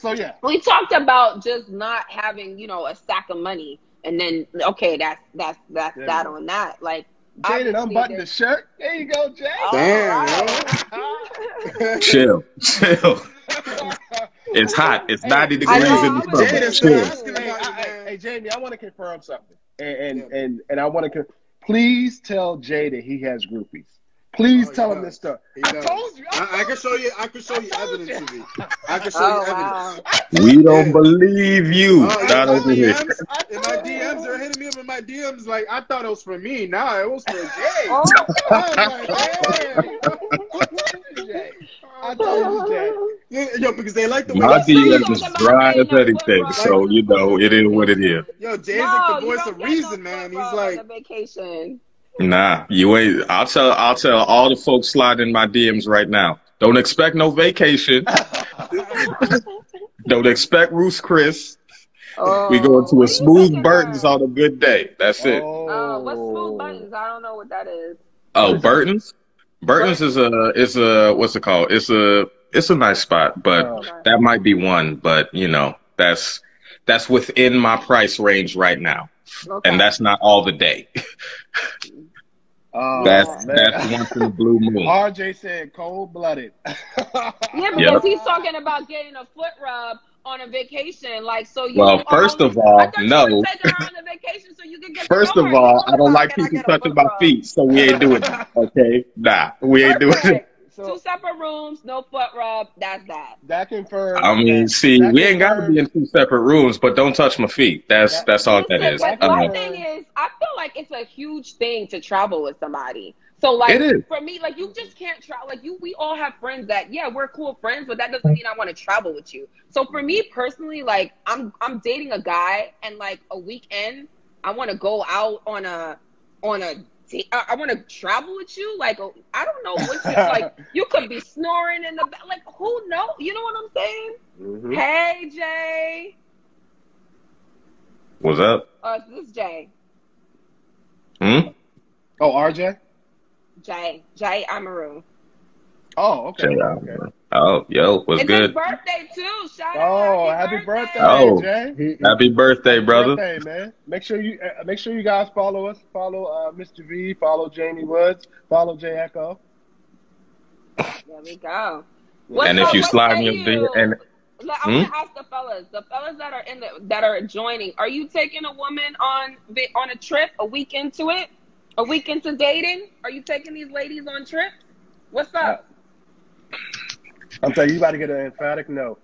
So yeah, we talked about just not having, you know, a stack of money, and then okay, that's yeah, that on that. Like, Jaden unbutton the shirt. There you go, Jay. Damn, right. Chill, chill. It's hot. It's 90 degrees in the summer. Hey, Jamie, I want to confirm something, and I want to please tell Jay that he has groupies. Please tell him this stuff. I told you. I can show you. I can show you evidence. I can show you evidence. We don't believe you. In my DMs, they're hitting me up in my DMs like I thought it was for me. Nah, it was for Jay. Oh, like, Jay. I told you, Jay. Yo, because they like the way. My DMs is dry as anything, so you know it is what it is. Yo, Jay's like the voice of reason, man. He's like vacation. Nah, you ain't. I'll tell all the folks sliding in my DMs right now. Don't expect no vacation. Don't expect Ruth's Chris. Oh, we going to a smooth Burton's on a good day. That's it. Oh, what's smooth Burton's? I don't know what that is. Oh, Burton's. Burton's is a what's it called? It's a nice spot, but that might be one. But you know, that's within my price range right now, and that's not all the day. Oh, that's once in the blue moon. RJ said cold-blooded. Yeah, because he's talking about getting a foot rub on a vacation, like, so you. Well, first of all, no. First of all, I don't like people touching my feet, so we ain't doing that. Okay, nah, we ain't doing it. So, 2 separate rooms, no foot rub. That's that. That confirms. I mean, see, we ain't gotta be in 2 separate rooms, but don't touch my feet. That's all that is. But my thing is, I feel like it's a huge thing to travel with somebody. So like for me, like you just can't travel. Like we all have friends that we're cool friends, but that doesn't mean I want to travel with you. So for me personally, like I'm dating a guy, and like a weekend, I want to go out on a. I want to travel with you. Like, I don't know what you like. You could be snoring in the back. Like, who knows? You know what I'm saying? Mm-hmm. Hey, Jay. What's up? This is Jay. Hmm? Oh, RJ? Jay. Jay Amaru. Oh, okay. Jay Amaru. Oh, yo, what's good? It's his birthday, too. Shout out. Happy birthday, Jay. Happy birthday, brother. Happy birthday, man. Make sure you guys follow us. Follow Mr. V. Follow Jamie Woods. Follow Jay Echo. There we go. And if you slide your thing. I want to ask the fellas that are joining, are you taking a woman on a trip, a week into it? A week into dating? Are you taking these ladies on trips? What's up? I'm telling you, about to get an emphatic no.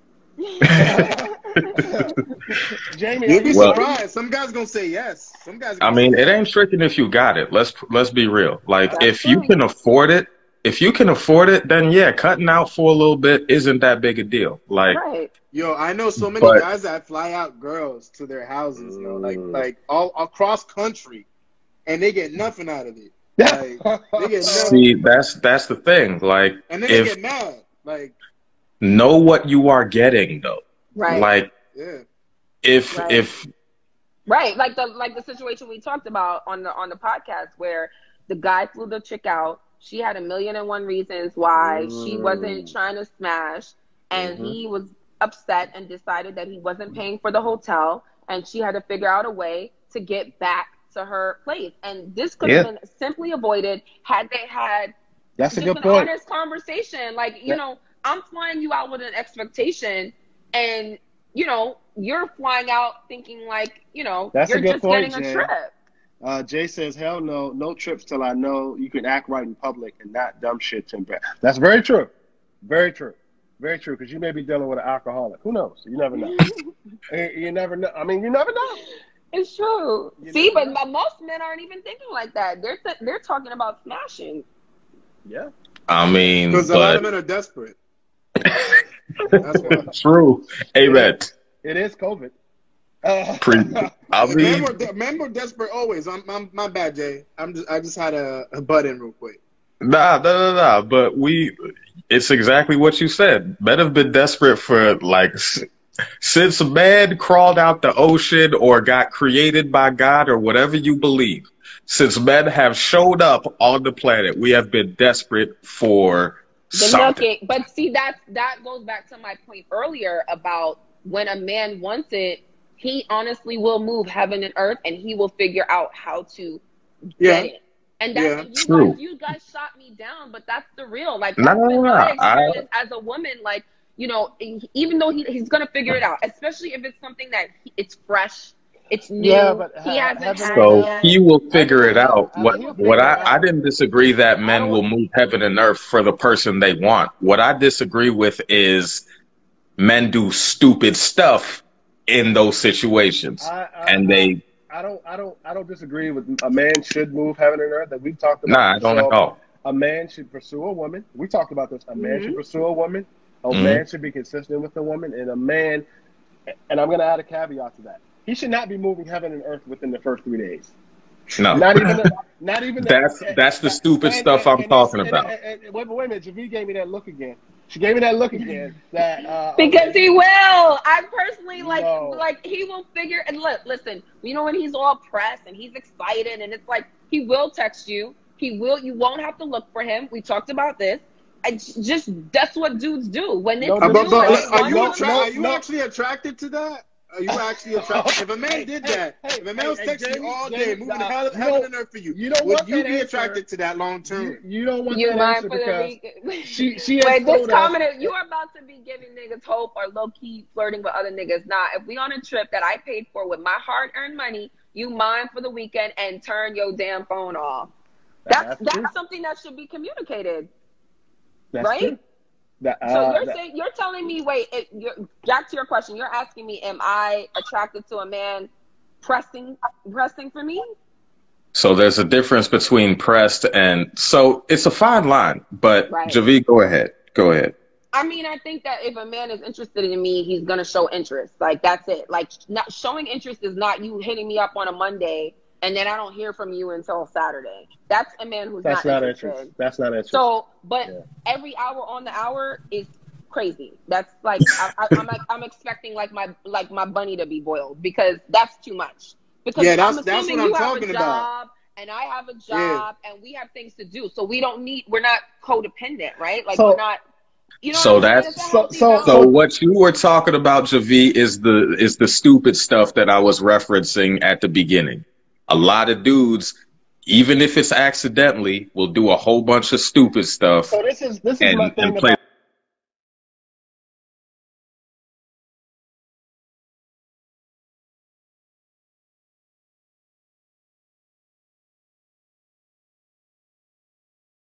Jamie, you'll be surprised. Some guys gonna say yes. Some guys. I mean, it ain't tricking if you got it. Let's be real. Like, if you can afford it, then yeah, cutting out for a little bit isn't that big a deal. Like, yo, I know so many guys that fly out girls to their houses, yo, like all across country, and they get nothing out of it. Like, they get see, that's the thing. Like, and then they get mad. Like, know what you are getting though. Right. Like, like the situation we talked about on the podcast where the guy flew the chick out. She had 1,000,001 reasons why she wasn't trying to smash, and he was upset and decided that he wasn't paying for the hotel, and she had to figure out a way to get back to her place. And this could have been simply avoided had they had That's just a good point. Honest conversation. Like, you know, I'm flying you out with an expectation, and, you know, you're flying out thinking like, you know, you're just getting a trip. Jay says, hell no, no trips till I know you can act right in public and not dumb shit to embarrass. That's very true. Very true. Very true, because you may be dealing with an alcoholic. Who knows? You never know. You never know. I mean, you never know. It's true. See, but most men aren't even thinking like that. They're talking about smashing. Yeah, I mean, because a lot of men are desperate. That's why. True. Amen. It is COVID. I mean, men were desperate always. I'm my bad, Jay. I just had a butt in real quick. Nah. But it's exactly what you said. Men have been desperate for like since man crawled out the ocean or got created by God or whatever you believe. Since men have showed up on the planet, we have been desperate for something. But see, that goes back to my point earlier about when a man wants it, he honestly will move heaven and earth, and he will figure out how to get it. And that's you guys shot me down, but that's the real. Like, that's been my experience as a woman. Like, you know, even though he's gonna figure it out, especially if it's something that it's fresh, it's new. Yeah, but he hasn't. So he will figure it out. What I didn't disagree that men will move heaven and earth for the person they want. What I disagree with is men do stupid stuff in those situations, and they. I don't disagree with a man should move heaven and earth that we've talked about. Nah, I don't at all. A man should pursue a woman. We talked about this. A man should pursue a woman. A man should be consistent with a woman, and a man. And I'm going to add a caveat to that. He should not be moving heaven and earth within the first 3 days. No, not even. that's the stupid stuff I'm talking about. Wait a minute, Javi gave me that look again. She gave me that look again. That because he will. I personally like he will figure. And look, listen. You know when he's all pressed and he's excited, and it's like he will text you. He will. You won't have to look for him. We talked about this. That's what dudes do when they. Are you actually attracted to that? Are you actually attracted? If a man did that, if a man was texting you all day, moving heaven and earth for you, would you be attracted to that long term? You don't want that answer because she has told us. You're about to be giving niggas hope or low-key flirting with other niggas. Nah, if we on a trip that I paid for with my hard-earned money, you mine for the weekend and turn your damn phone off. That's something that should be communicated, right? So you're telling me, wait, back to your question. You're asking me, am I attracted to a man pressing for me? So there's a difference between pressed and, so it's a fine line, but Javi, go ahead. I mean, I think that if a man is interested in me, he's going to show interest. Like, that's it. Like, not showing interest is not you hitting me up on a Monday and then I don't hear from you until Saturday. That's a man who's not interested. That's not interesting. So, but every hour on the hour is crazy. That's like I'm expecting like my bunny to be boiled because that's too much. Because that's what I'm talking about. And I have a job, and we have things to do, so we're not codependent, right? Like we're not. You know so what you were talking about, Javi, is the stupid stuff that I was referencing at the beginning. A lot of dudes, even if it's accidentally, will do a whole bunch of stupid stuff. So this is my thing.